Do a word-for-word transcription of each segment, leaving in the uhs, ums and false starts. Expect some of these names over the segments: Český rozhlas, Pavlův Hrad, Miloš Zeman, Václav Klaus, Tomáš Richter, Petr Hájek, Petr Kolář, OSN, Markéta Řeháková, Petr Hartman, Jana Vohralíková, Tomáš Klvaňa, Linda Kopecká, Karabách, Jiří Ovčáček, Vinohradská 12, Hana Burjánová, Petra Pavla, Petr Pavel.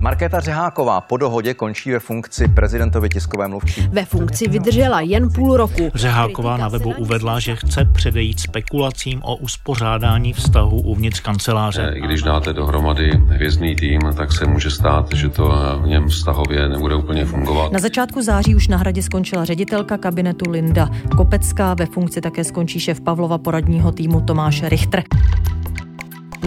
Markéta Řeháková po dohodě končí ve funkci prezidentovy tiskové mluvčí. Ve funkci vydržela jen půl roku. Řeháková na webu uvedla, že chce předejít spekulacím o uspořádání vztahu uvnitř kanceláře. Když dáte dohromady hvězdný tým, tak se může stát, že to v něm vztahově nebude úplně fungovat. Na začátku září už na Hradě skončila ředitelka kabinetu Linda Kopecká. Ve funkci také skončí šéf Pavlova poradního týmu Tomáš Richter.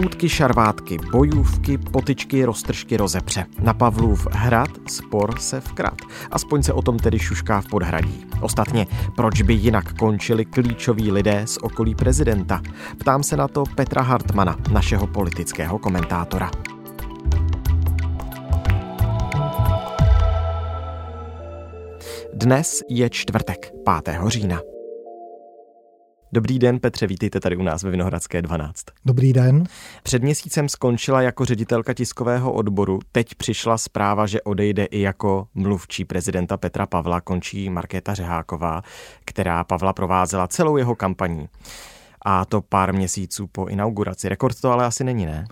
Půtky, šarvátky, bojůvky, potyčky, roztržky, rozepře. Na Pavlův hrad spor se vkrad. Aspoň se o tom tedy šušká v podhradí. Ostatně, proč by jinak končili klíčoví lidé z okolí prezidenta? Ptám se na to Petra Hartmana, našeho politického komentátora. Dnes je čtvrtek, pátého října. Dobrý den, Petře, vítejte tady u nás ve Vinohradské dvanáct. Dobrý den. Před měsícem skončila jako ředitelka tiskového odboru, teď přišla zpráva, že odejde i jako mluvčí prezidenta Petra Pavla, končí Markéta Řeháková, která Pavla provázela celou jeho kampaní. A to pár měsíců po inauguraci. Rekord to ale asi není, ne?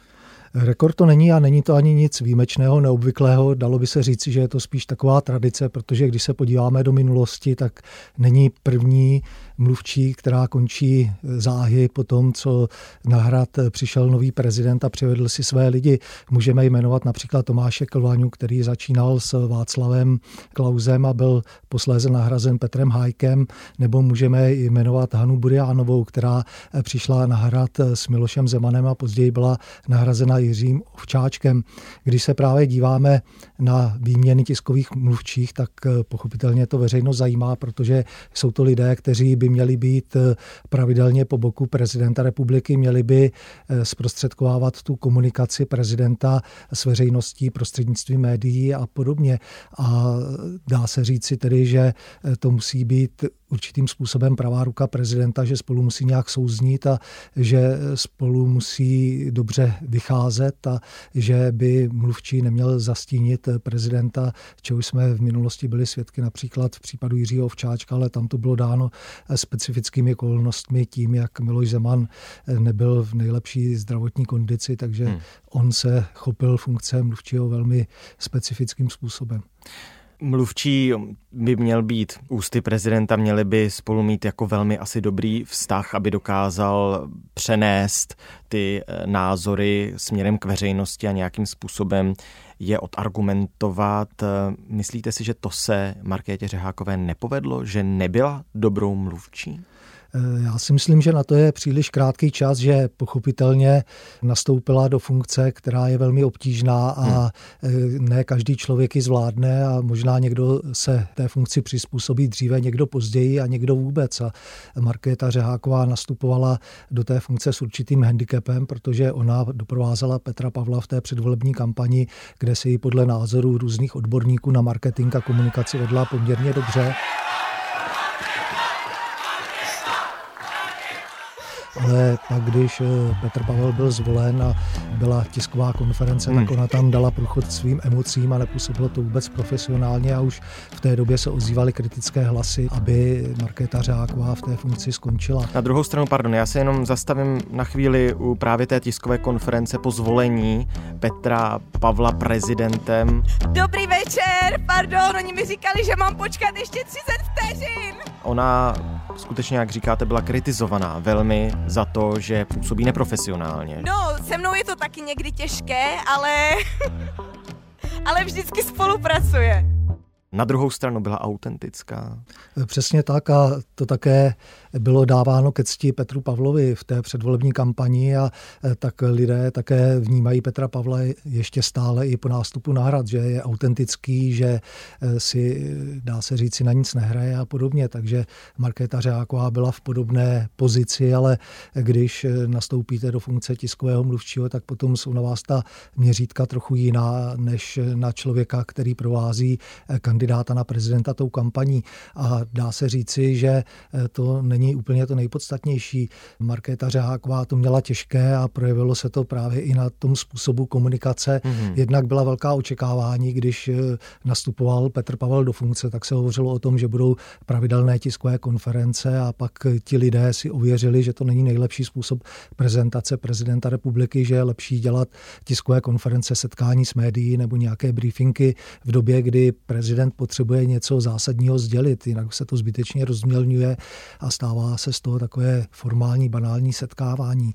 Rekord to není a není to ani nic výjimečného, neobvyklého. Dalo by se říci, že je to spíš taková tradice, protože když se podíváme do minulosti, tak není první mluvčí, která končí záhy po tom, co na hrad přišel nový prezident a přivedl si své lidi. Můžeme jmenovat například Tomáše Klvaňu, který začínal s Václavem Klausem a byl posléze nahrazen Petrem Hájkem, nebo můžeme jmenovat Hanu Burjánovou, která přišla na hrad s Milošem Zemanem a později byla nahrazena Jiřím Ovčáčkem. Když se právě díváme na výměny tiskových mluvčích, tak pochopitelně to veřejnost zajímá, protože jsou to lidé, kteří by měli být pravidelně po boku prezidenta republiky, měli by zprostředkovávat tu komunikaci prezidenta s veřejností prostřednictvím médií a podobně. A dá se říci tedy, že to musí být určitým způsobem pravá ruka prezidenta, že spolu musí nějak souznít a že spolu musí dobře vycházet a že by mluvčí neměl zastínit prezidenta, čehož jsme v minulosti byli svědky například v případu Jiřího Ovčáčka, ale tam to bylo dáno specifickými okolnostmi tím, jak Miloš Zeman nebyl v nejlepší zdravotní kondici, takže hmm. on se chopil funkce mluvčího velmi specifickým způsobem. Mluvčí by měl být ústy prezidenta, měli by spolu mít jako velmi asi dobrý vztah, aby dokázal přenést ty názory směrem k veřejnosti a nějakým způsobem je odargumentovat. Myslíte si, že to se Markétě Řehákové nepovedlo, že nebyla dobrou mluvčí? Já si myslím, že na to je příliš krátký čas, že pochopitelně nastoupila do funkce, která je velmi obtížná a ne každý člověk ji zvládne a možná někdo se té funkci přizpůsobí dříve, někdo později a někdo vůbec. A Markéta Řeháková nastupovala do té funkce s určitým handicapem, protože ona doprovázela Petra Pavla v té předvolební kampani, kde se jí podle názoru různých odborníků na marketing a komunikaci vedla poměrně dobře. Ale pak, když Petr Pavel byl zvolen a byla tisková konference, tak ona tam dala průchod svým emocím a nepůsobilo to vůbec profesionálně a už v té době se ozývaly kritické hlasy, aby Markéta Řeháková v té funkci skončila. Na druhou stranu, pardon, já se jenom zastavím na chvíli u právě té tiskové konference po zvolení Petra Pavla prezidentem. Dobrý večer, pardon, oni mi říkali, že mám počkat ještě třicet vteřin. Ona skutečně, jak říkáte, byla kritizovaná velmi za to, že působí neprofesionálně. No, se mnou je to taky někdy těžké, ale, ale vždycky spolupracuje. Na druhou stranu byla autentická. Přesně tak a to také bylo dáváno ke cti Petru Pavlovi v té předvolební kampani a tak lidé také vnímají Petra Pavla ještě stále i po nástupu na hrad, že je autentický, že si, dá se říct, si na nic nehraje a podobně. Takže Markéta Řeháková byla v podobné pozici, ale když nastoupíte do funkce tiskového mluvčího, tak potom jsou na vás ta měřítka trochu jiná než na člověka, který provází kandidáta na prezidenta tou kampaní. A dá se říci, že to není není úplně to nejpodstatnější. Markéta Řeháková to měla těžké a projevilo se to právě i na tom způsobu komunikace. Mm-hmm. Jednak byla velká očekávání, když nastupoval Petr Pavel do funkce, tak se hovořilo o tom, že budou pravidelné tiskové konference a pak ti lidé si ověřili, že to není nejlepší způsob prezentace prezidenta republiky, že je lepší dělat tiskové konference, setkání s médií nebo nějaké briefingy v době, kdy prezident potřebuje něco zásadního sdělit, jinak se to zbytečně rozmělňuje a stává se z toho takové formální, banální setkávání.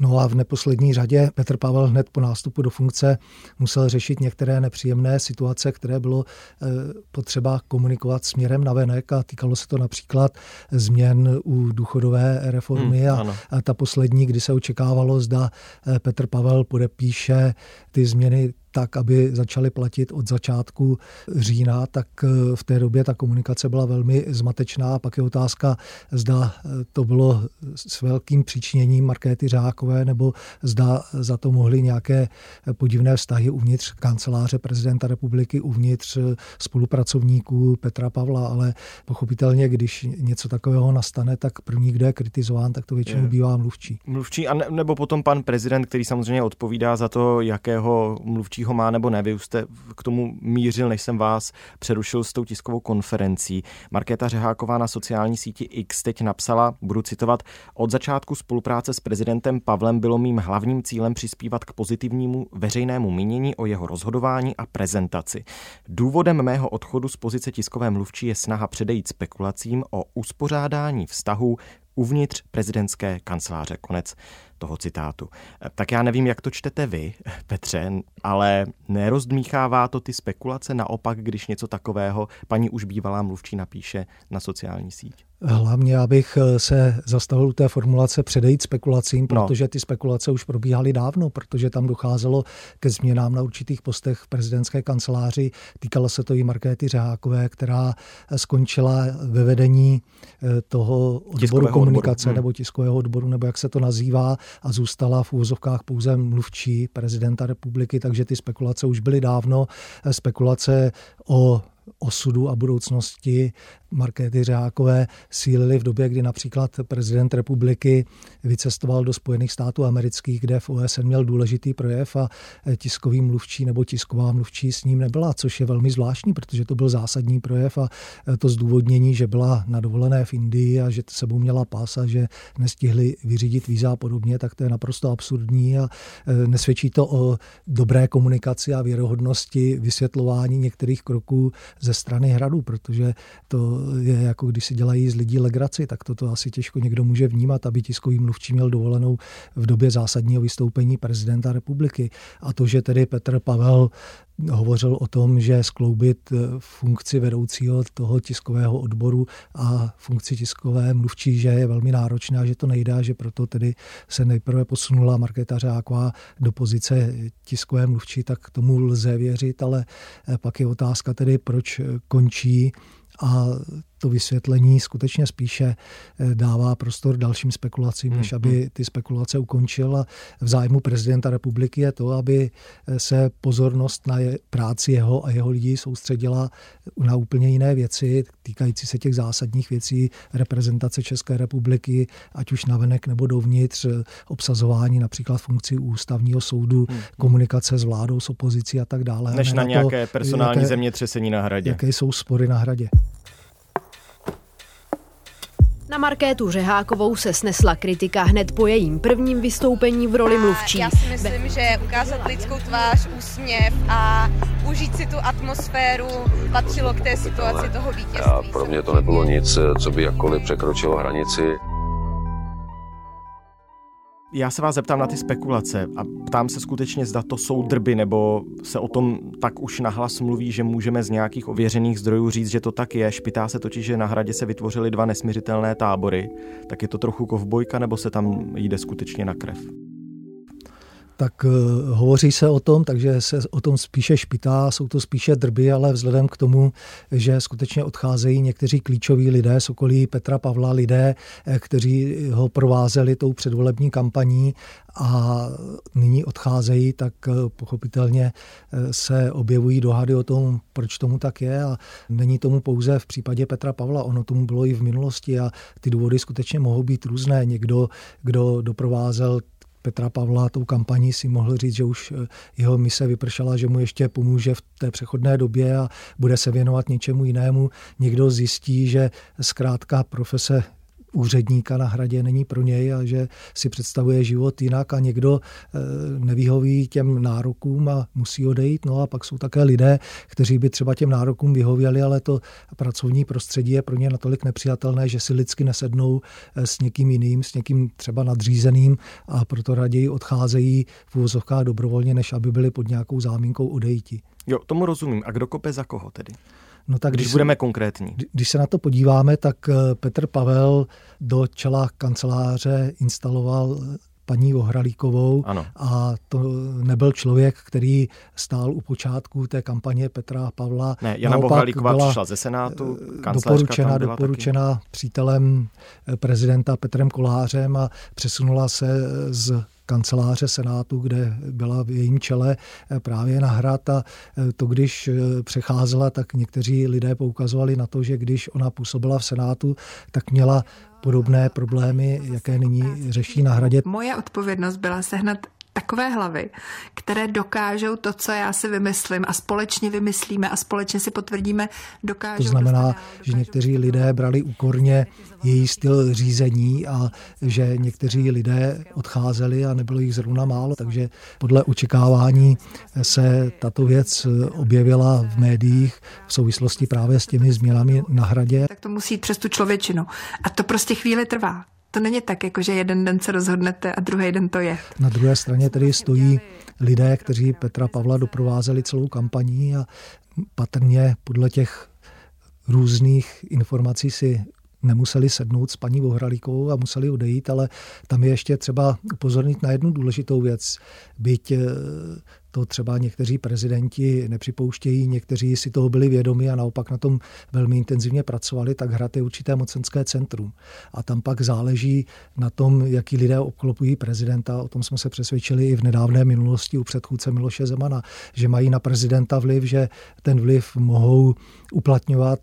No a v neposlední řadě Petr Pavel hned po nástupu do funkce musel řešit některé nepříjemné situace, které bylo potřeba komunikovat směrem navenek a týkalo se to například změn u důchodové reformy hmm, a, a ta poslední, kdy se očekávalo, zda Petr Pavel podepíše ty změny tak, aby začaly platit od začátku října, tak v té době ta komunikace byla velmi zmatečná. Pak je otázka, zda to bylo s velkým příčiněním Markéty Řehákové, nebo zda za to mohly nějaké podivné vztahy uvnitř kanceláře prezidenta republiky, uvnitř spolupracovníků Petra Pavla, ale pochopitelně, když něco takového nastane, tak první, kdo je kritizován, tak to většinou bývá mluvčí. Mluvčí, a ne, nebo potom pan prezident, který samozřejmě odpovídá za to, jakého mluvčí ho má nebo ne. Vy už jste k tomu mířil, než jsem vás přerušil s tou tiskovou konferencí. Markéta Řeháková na sociální síti X teď napsala, budu citovat, od začátku spolupráce s prezidentem Pavlem bylo mým hlavním cílem přispívat k pozitivnímu veřejnému mínění o jeho rozhodování a prezentaci. Důvodem mého odchodu z pozice tiskové mluvčí je snaha předejít spekulacím o uspořádání vztahů uvnitř prezidentské kanceláře. Konec toho citátu. Tak já nevím, jak to čtete vy, Petře, ale nerozdmíchává to ty spekulace, naopak, když něco takového paní už bývalá mluvčí napíše na sociální síť? Hlavně, abych se zastavil té formulace předejít spekulacím, protože ty spekulace už probíhaly dávno, protože tam docházelo ke změnám na určitých postech v prezidentské kanceláři. Týkalo se to i Markéty Řehákové, která skončila ve vedení toho odboru tiskového komunikace odboru. nebo tiskového odboru, nebo jak se to nazývá, a zůstala v úvozovkách pouze mluvčí prezidenta republiky, takže ty spekulace už byly dávno. Spekulace o osudu a budoucnosti Markéty Řehákové sílily v době, kdy například prezident republiky vycestoval do Spojených států amerických, kde v O S N měl důležitý projev a tiskový mluvčí nebo tisková mluvčí s ním nebyla, což je velmi zvláštní, protože to byl zásadní projev a to zdůvodnění, že byla na dovolené v Indii a že s sebou měla pas a že nestihli vyřídit víza a podobně, tak to je naprosto absurdní a nesvědčí to o dobré komunikaci a věrohodnosti vysvětlování některých kroků ze strany hradu, protože to je jako když si dělají z lidí legraci, tak toto asi těžko někdo může vnímat, aby tiskový mluvčí měl dovolenou v době zásadního vystoupení prezidenta republiky. A to, že tedy Petr Pavel hovořil o tom, že skloubit funkci vedoucího toho tiskového odboru a funkci tiskové mluvčí, že je velmi náročná, že to nejde, že proto tedy se nejprve posunula Markéta Řeháková do pozice tiskové mluvčí, tak tomu lze věřit, ale pak je otázka tedy, proč končí, a to vysvětlení skutečně spíše dává prostor dalším spekulacím, než aby ty spekulace ukončil. A v zájmu prezidenta republiky je to, aby se pozornost na je, práci jeho a jeho lidí soustředila na úplně jiné věci, týkající se těch zásadních věcí reprezentace České republiky, ať už navenek nebo dovnitř, obsazování například funkcí ústavního soudu, hmm. komunikace s vládou, s opozicí a tak dále. Než ne na, na nějaké to, personální jaké, zemětřesení na hradě. Jaké jsou spory na hradě. Na Markétu Řehákovou se snesla kritika hned po jejím prvním vystoupení v roli mluvčí. Já si myslím, že ukázat lidskou tvář, úsměv a užít si tu atmosféru patřilo k té situaci toho vítězství. A pro mě to nebylo nic, co by jakkoliv překročilo hranici. Já se vás zeptám na ty spekulace a ptám se skutečně, zda to jsou drby, nebo se o tom tak už nahlas mluví, že můžeme z nějakých ověřených zdrojů říct, že to tak je. Špitá se totiž, že na hradě se vytvořily dva nesmiřitelné tábory. Tak je to trochu kovbojka, nebo se tam jde skutečně na krev? tak uh, hovoří se o tom, takže se o tom spíše špitá, jsou to spíše drby, ale vzhledem k tomu, že skutečně odcházejí někteří klíčoví lidé z okolí Petra Pavla, lidé, kteří ho provázeli tou předvolební kampaní a nyní odcházejí, tak uh, pochopitelně uh, se objevují dohady o tom, proč tomu tak je, a není tomu pouze v případě Petra Pavla, ono tomu bylo i v minulosti a ty důvody skutečně mohou být různé. Někdo, kdo doprovázel Petra Pavla tou kampaní, si mohl říct, že už jeho mise vypršela, že mu ještě pomůže v té přechodné době a bude se věnovat něčemu jinému. Někdo zjistí, že zkrátka profese úředníka na hradě není pro něj a že si představuje život jinak, a někdo nevyhoví těm nárokům a musí odejít. No a pak jsou také lidé, kteří by třeba těm nárokům vyhověli, ale to pracovní prostředí je pro ně natolik nepřijatelné, že si lidsky nesednou s někým jiným, s někým třeba nadřízeným, a proto raději odcházejí v uvozovkách dobrovolně, než aby byli pod nějakou záminkou odejiti. Jo, tomu rozumím. A kdo kope za koho tedy? No tak, když, když budeme se, konkrétní. Když se na to podíváme, tak Petr Pavel do čela kanceláře instaloval paní Vohralíkovou, ano. A to nebyl člověk, který stál u počátku té kampaně Petra Pavla. Ne, Jana Vohralíková přišla ze Senátu, kancelářka tam byla doporučena taky přítelem prezidenta Petrem Kolářem a přesunula se z kanceláře Senátu, kde byla v jejím čele, právě na hrad, a to, když přecházela, tak někteří lidé poukazovali na to, že když ona působila v Senátu, tak měla podobné problémy, jaké nyní řeší na hradě. Moje odpovědnost byla sehnat takové hlavy, které dokážou to, co já si vymyslím a společně vymyslíme a společně si potvrdíme, dokážou. To znamená, že někteří lidé brali úkorně její styl řízení a že někteří lidé odcházeli a nebylo jich zrovna málo, takže podle očekávání se tato věc objevila v médiích v souvislosti právě s těmi změnami na hradě. Tak to musí jít přes tu člověčinu a to prostě chvíli trvá. To není tak, jako že jeden den se rozhodnete a druhý den to je. Na druhé straně tedy stojí lidé, kteří Petra Pavla doprovázeli celou kampaní, a patrně podle těch různých informací si nemuseli sednout s paní Vohralíkovou a museli odejít, ale tam je ještě třeba upozornit na jednu důležitou věc. Byť to třeba někteří prezidenti nepřipouštějí, někteří si toho byli vědomi a naopak na tom velmi intenzivně pracovali, tak hrad je určité mocenské centrum. A tam pak záleží na tom, jaký lidé obklopují prezidenta. O tom jsme se přesvědčili i v nedávné minulosti u předchůdce Miloše Zemana, že mají na prezidenta vliv, že ten vliv mohou uplatňovat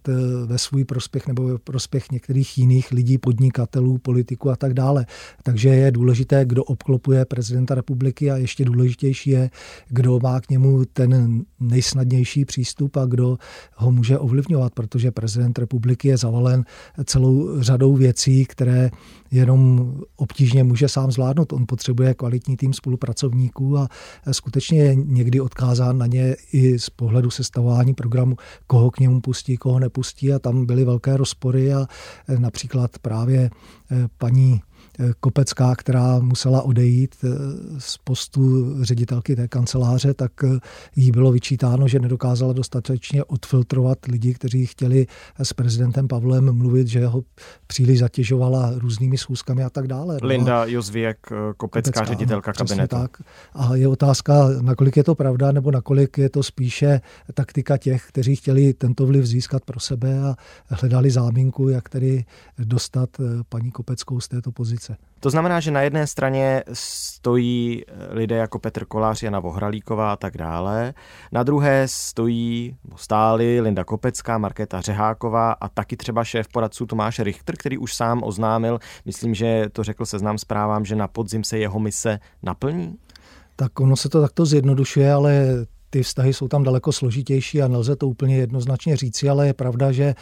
ve svůj prospěch nebo ve prospěch některých jiných lidí, podnikatelů, politiků a tak dále. Takže je důležité, kdo obklopuje prezidenta republiky, a ještě důležitější je, kdo má k němu ten nejsnadnější přístup a kdo ho může ovlivňovat, protože prezident republiky je zavalen celou řadou věcí, které jenom obtížně může sám zvládnout. On potřebuje kvalitní tým spolupracovníků a skutečně je někdy odkázán na ně i z pohledu sestavování programu, koho k němu pustí, koho nepustí, a tam byly velké rozpory, a například právě paní Kopecká, která musela odejít z postu ředitelky té kanceláře, tak jí bylo vyčítáno, že nedokázala dostatečně odfiltrovat lidi, kteří chtěli s prezidentem Pavlem mluvit, že ho příliš zatěžovala různými schůzkami a tak dále. Linda Jozvěk, Kopecká, Kopecká ředitelka kabinetu. Tak. A je otázka, nakolik je to pravda, nebo nakolik je to spíše taktika těch, kteří chtěli tento vliv získat pro sebe a hledali záminku, jak tedy dostat paní Kopeckou z této pozice. To znamená, že na jedné straně stojí lidé jako Petr Kolář, Jana Vohralíková a tak dále. Na druhé stojí, stály Linda Kopecká, Markéta Řeháková a taky třeba šéf poradců Tomáš Richter, který už sám oznámil, myslím, že to řekl Seznam Zprávám, že na podzim se jeho mise naplní? Tak ono se to takto zjednodušuje, ale ty vztahy jsou tam daleko složitější a nelze to úplně jednoznačně říci, ale je pravda, že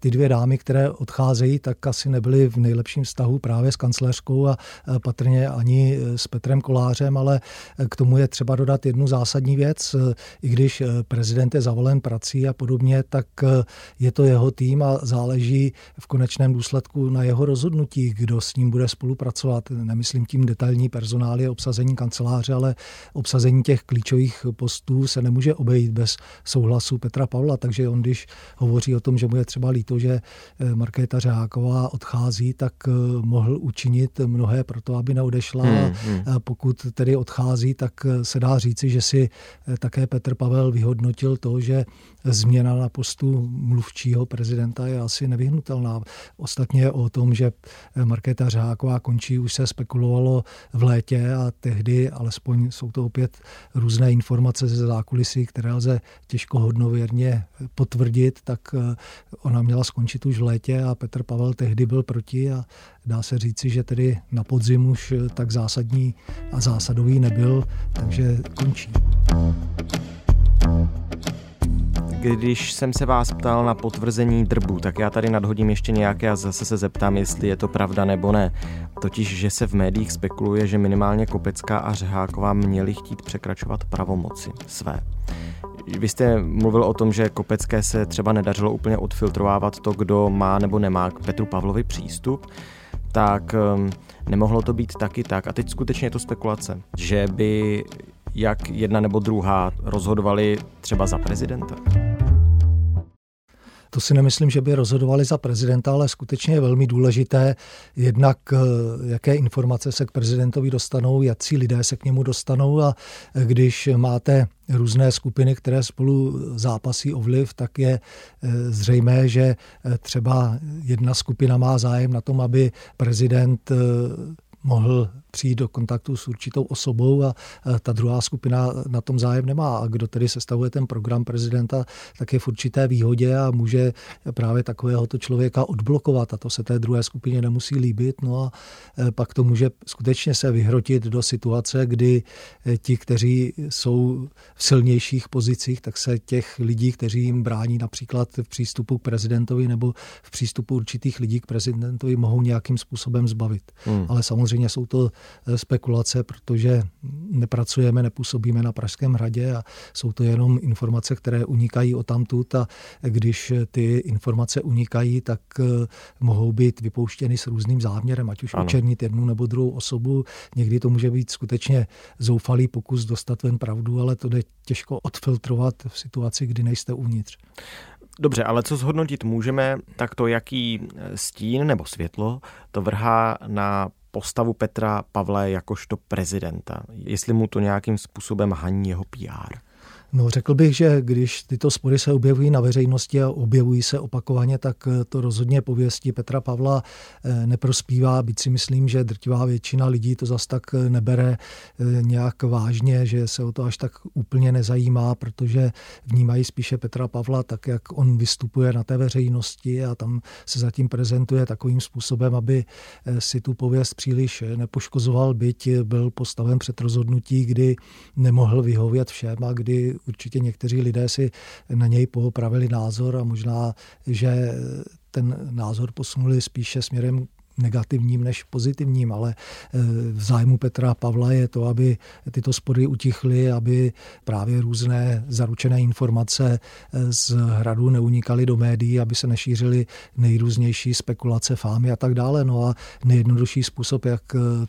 ty dvě dámy, které odcházejí, tak asi nebyly v nejlepším vztahu právě s kancléřkou a patrně ani s Petrem Kolářem, ale k tomu je třeba dodat jednu zásadní věc. I když prezident je zavalen prací a podobně, tak je to jeho tým a záleží v konečném důsledku na jeho rozhodnutí, kdo s ním bude spolupracovat. Nemyslím tím detailní personálie, obsazení kanceláře, ale obsazení těch klíčových postů, se nemůže obejít bez souhlasu Petra Pavla, takže on, když hovoří o tom, že mu je třeba líto, že Markéta Řeháková odchází, tak mohl učinit mnohé pro to, aby neodešla. Hmm, hmm. Pokud tedy odchází, tak se dá říci, že si také Petr Pavel vyhodnotil to, že změna na postu mluvčího prezidenta je asi nevyhnutelná. Ostatně o tom, že Markéta Řeháková končí, už se spekulovalo v létě a tehdy, alespoň jsou to opět různé informace ze zákulisí, které lze těžko hodnověrně potvrdit, tak ona měla skončit už v létě a Petr Pavel tehdy byl proti a dá se říci, že tedy na podzim už tak zásadní a zásadový nebyl, takže končí. Když jsem se vás ptal na potvrzení drbu, tak já tady nadhodím ještě nějaké a zase se zeptám, jestli je to pravda nebo ne. Totiž, že se v médiích spekuluje, že minimálně Kopecká a Řeháková měly chtít překračovat pravomoci své. Vy jste mluvil o tom, že Kopecké se třeba nedařilo úplně odfiltrovávat to, kdo má nebo nemá k Petru Pavlovi přístup, tak nemohlo to být taky tak. A teď skutečně je to spekulace, že by jak jedna nebo druhá rozhodovali třeba za prezidenta. To si nemyslím, že by rozhodovali za prezidenta, ale skutečně je velmi důležité jednak, jaké informace se k prezidentovi dostanou, jací lidé se k němu dostanou a když máte různé skupiny, které spolu zápasí o vliv, tak je zřejmé, že třeba jedna skupina má zájem na tom, aby prezident mohl přijít do kontaktu s určitou osobou a ta druhá skupina na tom zájem nemá. A kdo tedy sestavuje ten program prezidenta, tak je v určité výhodě a může právě takovéhoto člověka odblokovat a to se té druhé skupině nemusí líbit. No a pak to může skutečně se vyhrotit do situace, kdy ti, kteří jsou v silnějších pozicích, tak se těch lidí, kteří jim brání například v přístupu k prezidentovi nebo v přístupu určitých lidí k prezidentovi, mohou nějakým způsobem zbavit. Hmm. Ale samozřejmě jsou to spekulace, protože nepracujeme, nepůsobíme na Pražském hradě a jsou to jenom informace, které unikají odtamtud a když ty informace unikají, tak mohou být vypouštěny s různým záměrem, ať už očernit jednu nebo druhou osobu. Někdy to může být skutečně zoufalý pokus dostat ven pravdu, ale to jde těžko odfiltrovat v situaci, kdy nejste uvnitř. Dobře, ale co zhodnotit můžeme, tak to, jaký stín nebo světlo to vrhá na postavu Petra Pavla jakožto prezidenta. Jestli mu to nějakým způsobem haní jeho P R. No, řekl bych, že když tyto spory se objevují na veřejnosti a objevují se opakovaně, tak to rozhodně pověsti Petra Pavla neprospívá, byť si myslím, že drtivá většina lidí to zas tak nebere nějak vážně, že se o to až tak úplně nezajímá, protože vnímají spíše Petra Pavla tak, jak on vystupuje na té veřejnosti a tam se zatím prezentuje takovým způsobem, aby si tu pověst příliš nepoškozoval, byť byl postaven před rozhodnutí, kdy nemohl vyhovět všem a kdy určitě někteří lidé si na něj poopravili názor a možná, že ten názor posunuli spíše směrem negativním než pozitivním, ale v zájmu Petra Pavla je to, aby tyto spory utichly, aby právě různé zaručené informace z hradu neunikaly do médií, aby se nešířily nejrůznější spekulace, fámy a tak dále. No a nejjednodušší způsob, jak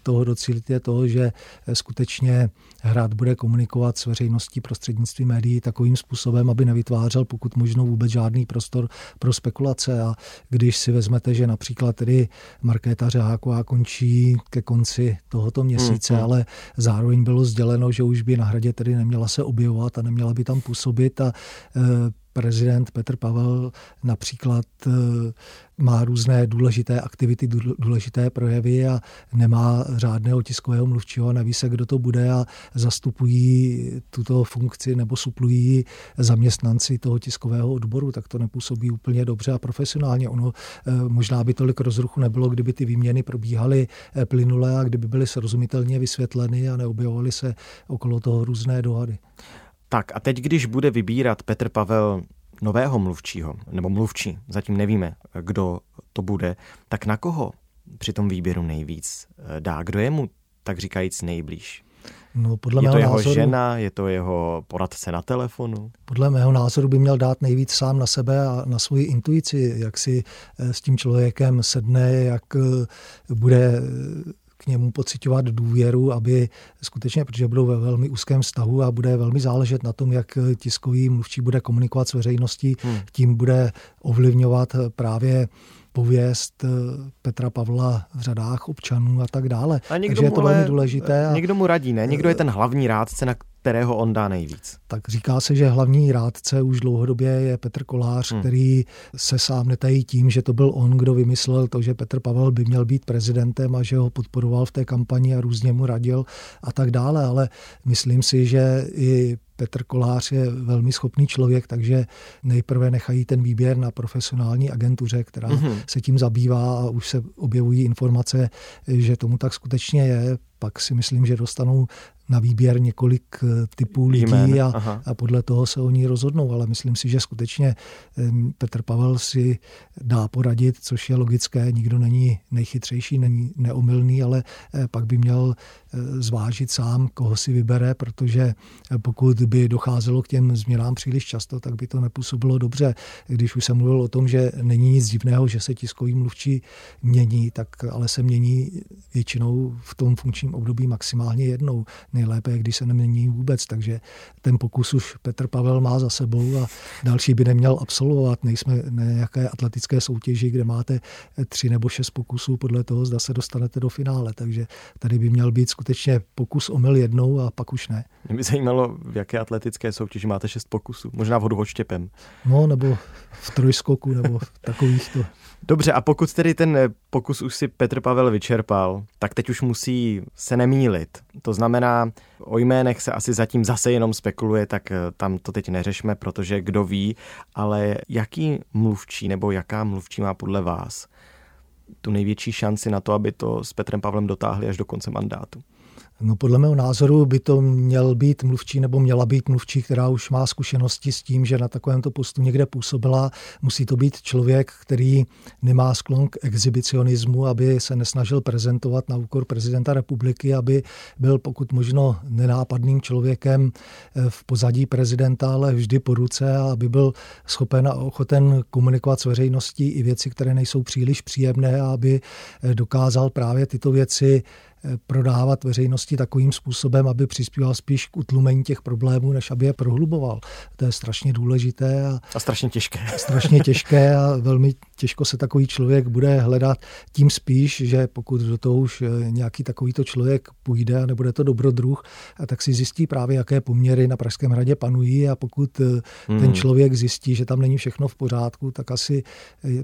toho docílit, je to, že skutečně hrad bude komunikovat s veřejností prostřednictvím médií takovým způsobem, aby nevytvářel pokud možno vůbec žádný prostor pro spekulace. A když si vezmete, že například tedy Markéta Řeháková končí ke konci tohoto měsíce, hmm. ale zároveň bylo sděleno, že už by na hradě tedy neměla se objevovat a neměla by tam působit a e, prezident Petr Pavel například e, má různé důležité aktivity, důležité projevy a nemá řádného tiskového mluvčího, neví se, kdo to bude a zastupují tuto funkci nebo suplují zaměstnanci toho tiskového odboru, tak to nepůsobí úplně dobře a profesionálně. Ono možná by tolik rozruchu nebylo, kdyby ty výměny probíhaly plynule a kdyby byly srozumitelně vysvětleny a neobjevovaly se okolo toho různé dohady. Tak a teď, když bude vybírat Petr Pavel nového mluvčího, nebo mluvčí, zatím nevíme, kdo to bude, tak na koho při tom výběru nejvíc dá? Kdo je mu, tak říkajíc, nejblíž? No, podle je to jeho názoru, žena, je to jeho poradce na telefonu? Podle mého názoru by měl dát nejvíc sám na sebe a na svoji intuici, jak si s tím člověkem sedne, jak bude k němu pociťovat důvěru, aby skutečně, protože budou ve velmi úzkém vztahu a bude velmi záležet na tom, jak tiskový mluvčí bude komunikovat s veřejností, hmm. tím bude ovlivňovat právě pověst Petra Pavla v řadách občanů a tak dále. A Takže je to velmi důležité. A někdo mu radí, ne? Někdo je ten hlavní rádce, na kterého on dá nejvíc. Tak říká se, že hlavní rádce už dlouhodobě je Petr Kolář, hmm. který se sám netají tím, že to byl on, kdo vymyslel to, že Petr Pavel by měl být prezidentem a že ho podporoval v té kampani a různě mu radil a tak dále. Ale myslím si, že i Petr Kolář je velmi schopný člověk, takže nejprve nechají ten výběr na profesionální agentuře, která mm-hmm. se tím zabývá a už se objevují informace, že tomu tak skutečně je. Pak si myslím, že dostanou na výběr několik typů lidí a, a podle toho se oni rozhodnou, ale myslím si, že skutečně Petr Pavel si dá poradit, což je logické, nikdo není nejchytřejší, není neomylný, ale pak by měl zvážit sám, koho si vybere, protože pokud by docházelo k těm změnám příliš často, tak by to nepůsobilo dobře. Když už jsem mluvil o tom, že není nic divného, že se tiskový mluvčí mění, tak ale se mění většinou v tom funkčním období maximálně jednou. Nejlépe je, když se nemění vůbec, takže ten pokus už Petr Pavel má za sebou a další by neměl absolvovat. Nejsme na nějaké atletické soutěži, kde máte tři nebo šest pokusů podle toho, zda se dostanete do finále, takže tady by měl být skutečně pokus omyl jednou a pak už ne. Mě by zajímalo, v jaké atletické soutěži máte šest pokusů, možná v hodu odštěpem. No, nebo v trojskoku, nebo takovýchto. Dobře, a pokud tedy ten pokus už si Petr Pavel vyčerpal, tak teď už musí se nemýlit. To znamená, o jménech se asi zatím zase jenom spekuluje, tak tam to teď neřešme, protože kdo ví, ale jaký mluvčí nebo jaká mluvčí má podle vás tu největší šanci na to, aby to s Petrem Pavlem dotáhli až do konce mandátu? No, podle mého názoru by to měl být mluvčí nebo měla být mluvčí, která už má zkušenosti s tím, že na takovémto postu někde působila. Musí to být člověk, který nemá sklon k exhibicionismu, aby se nesnažil prezentovat na úkor prezidenta republiky, aby byl pokud možno nenápadným člověkem v pozadí prezidenta, ale vždy po ruce, a aby byl schopen a ochoten komunikovat s veřejností i věci, které nejsou příliš příjemné, a aby dokázal právě tyto věci prodávat veřejnosti takovým způsobem, aby přispíval spíš k utlumení těch problémů, než aby je prohluboval. To je strašně důležité. A, a strašně těžké. Strašně těžké a velmi těžko se takový člověk bude hledat, tím spíš, že pokud do toho už nějaký takovýto člověk půjde a nebude to dobrodruh, tak si zjistí právě, jaké poměry na Pražském hradě panují, a pokud hmm. ten člověk zjistí, že tam není všechno v pořádku, tak asi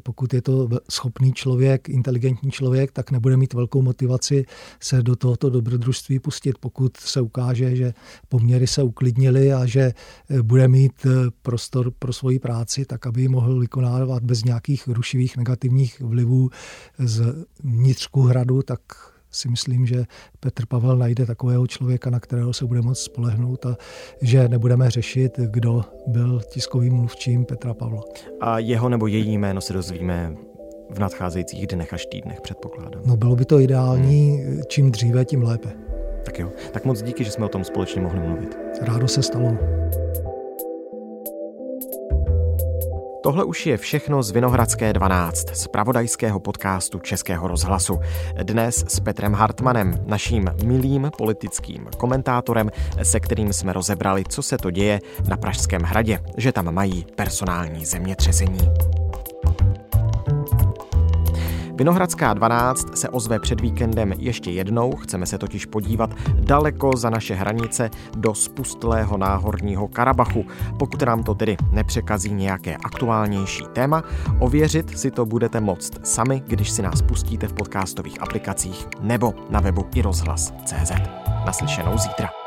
pokud je to schopný člověk, inteligentní člověk, tak nebude mít velkou motivaci se do tohoto dobrodružství pustit, pokud se ukáže, že poměry se uklidnily a že bude mít prostor pro svoji práci, tak aby ji mohl vykonávat bez nějakých rušivých negativních vlivů z vnitřku hradu, tak si myslím, že Petr Pavel najde takového člověka, na kterého se bude moct spolehnout, a že nebudeme řešit, kdo byl tiskovým mluvčím Petra Pavla. A jeho nebo její jméno se dozvíme v nadcházejících dnech až týdnech, předpokládám. No, bylo by to ideální, hmm. čím dříve, tím lépe. Tak jo, tak moc díky, že jsme o tom společně mohli mluvit. Rádo se stalo. Tohle už je všechno z Vinohradské dvanáct, z zpravodajského podcastu Českého rozhlasu. Dnes s Petrem Hartmanem, naším milým politickým komentátorem, se kterým jsme rozebrali, co se to děje na Pražském hradě, že tam mají personální zemětřesení. Vinohradská dvanáct se ozve před víkendem ještě jednou, chceme se totiž podívat daleko za naše hranice do spustlého náhorního Karabachu. Pokud nám to tedy nepřekazí nějaké aktuálnější téma, ověřit si to budete moct sami, když si nás pustíte v podcastových aplikacích nebo na webu i rozhlas tečka cé zet. Naslyšenou zítra.